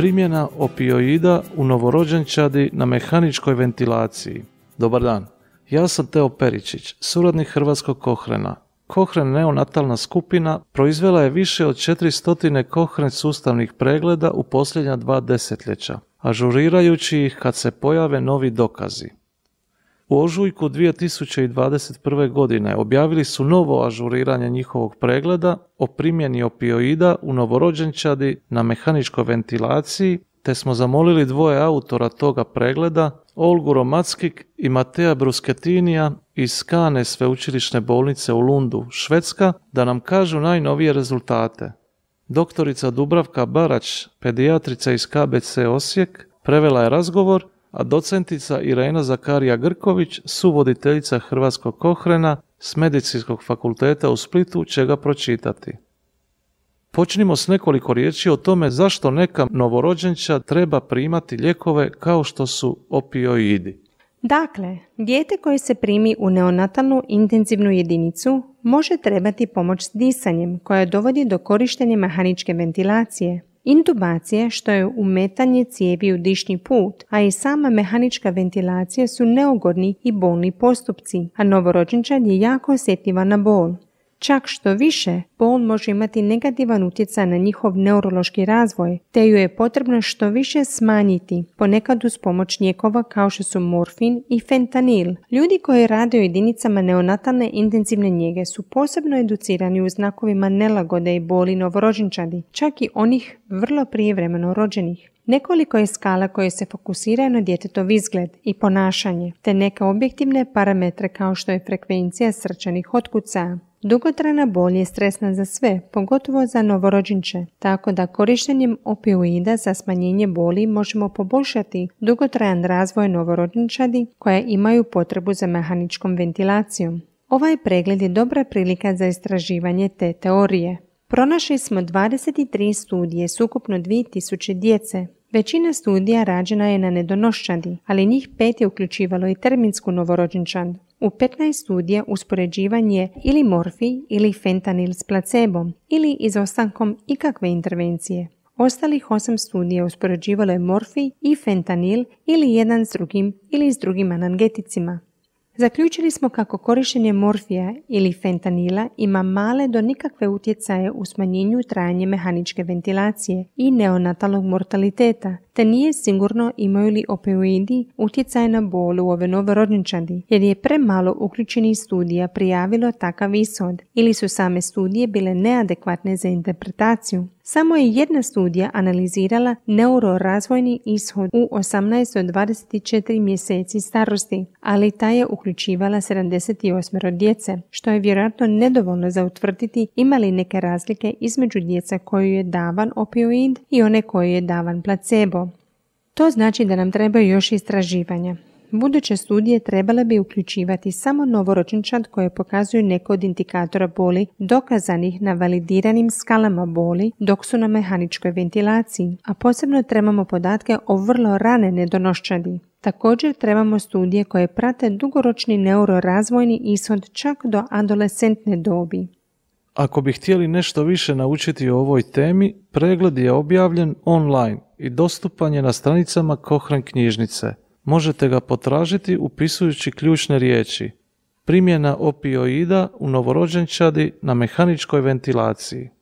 Primjena opioida u novorođenčadi na mehaničkoj ventilaciji. Dobar dan, ja sam Teo Peričić, suradnik Hrvatskog Kohrena. Kohren neonatalna skupina proizvela je više od 400 Kohren sustavnih pregleda u posljednja 2 desetljeća, ažurirajući ih kad se pojave novi dokazi. U ožujku 2021. godine objavili su novo ažuriranje njihovog pregleda o primjeni opioida u novorođenčadi na mehaničkoj ventilaciji, te smo zamolili dvoje autora toga pregleda, Olgu Romatski i Mateja Brusketinija iz Kane sveučilišne bolnice u Lundu, Švedska, da nam kažu najnovije rezultate. Doktorica Dubravka Barać, pedijatrica iz KBC Osijek, prevela je razgovor, a docentica Irena Zakarija Grković, suvoditeljica Hrvatskog Kohrena s Medicinskog fakulteta u Splitu, će ga pročitati. Počnimo s nekoliko riječi o tome zašto neka novorođenčad treba primati lijekove kao što su opioidi. Dakle, dijete koje se primi u neonatalnu intenzivnu jedinicu može trebati pomoć s disanjem koja dovodi do korištenja mehaničke ventilacije, intubacije što je umetanje cijevi u dišni put, a i sama mehanička ventilacija su neugodni i bolni postupci, a novorođenčad je jako osjetljiva na bol. Čak što više, bol može imati negativan utjecaj na njihov neurološki razvoj, te ju je potrebno što više smanjiti, ponekad uz pomoć lijekova kao što su morfin i fentanil. Ljudi koji rade u jedinicama neonatalne intenzivne njege su posebno educirani u znakovima nelagode i boli novorođenčadi, čak i onih vrlo prijevremeno rođenih. Nekoliko je skala koje se fokusiraju na djetetov izgled i ponašanje, te neke objektivne parametre kao što je frekvencija srčanih otkucaja. Dugotrajna bol je stresna za sve, pogotovo za novorođenče, tako da korištenjem opioida za smanjenje boli možemo poboljšati dugotrajan razvoj novorođenčadi koja imaju potrebu za mehaničkom ventilacijom. Ovaj pregled je dobra prilika za istraživanje te teorije. Pronašli smo 23 studije s ukupno 2000 djece. Većina studija rađena je na nedonoščadi, ali njih 5 je uključivalo i terminsku novorođenčad. U 15 studija uspoređivanje ili morfij ili fentanil s placebom ili izostankom ikakve intervencije. Ostalih 8 studija uspoređivalo je morfij i fentanil ili jedan s drugim ili s drugim analgeticima. Zaključili smo kako korištenje morfija ili fentanila ima male do nikakve utjecaje u smanjenju trajanja mehaničke ventilacije i neonatalnog mortaliteta, te nije sigurno imaju li opioidi utjecaje na bol u ove novorođenčadi, jer je premalo uključenih studija prijavilo takav ishod ili su same studije bile neadekvatne za interpretaciju. Samo je jedna studija analizirala neurorazvojni ishod u 18 od 24 mjeseci starosti, ali ta je uključivala 78 djece, što je vjerojatno nedovoljno za utvrditi ima li neke razlike između djece koju je davan opioid i one koju je davan placebo. To znači da nam trebaju još istraživanja. Buduće studije trebale bi uključivati samo novorođenčad koje pokazuju neke od indikatora boli dokazanih na validiranim skalama boli dok su na mehaničkoj ventilaciji, a posebno trebamo podatke o vrlo rane nedonoščadi. Također trebamo studije koje prate dugoročni neurorazvojni ishod čak do adolescentne dobi. Ako bi htjeli nešto više naučiti o ovoj temi, pregled je objavljen online i dostupan je na stranicama Cochrane knjižnice. Možete ga potražiti upisujući ključne riječi: primjena opioida u novorođenčadi na mehaničkoj ventilaciji.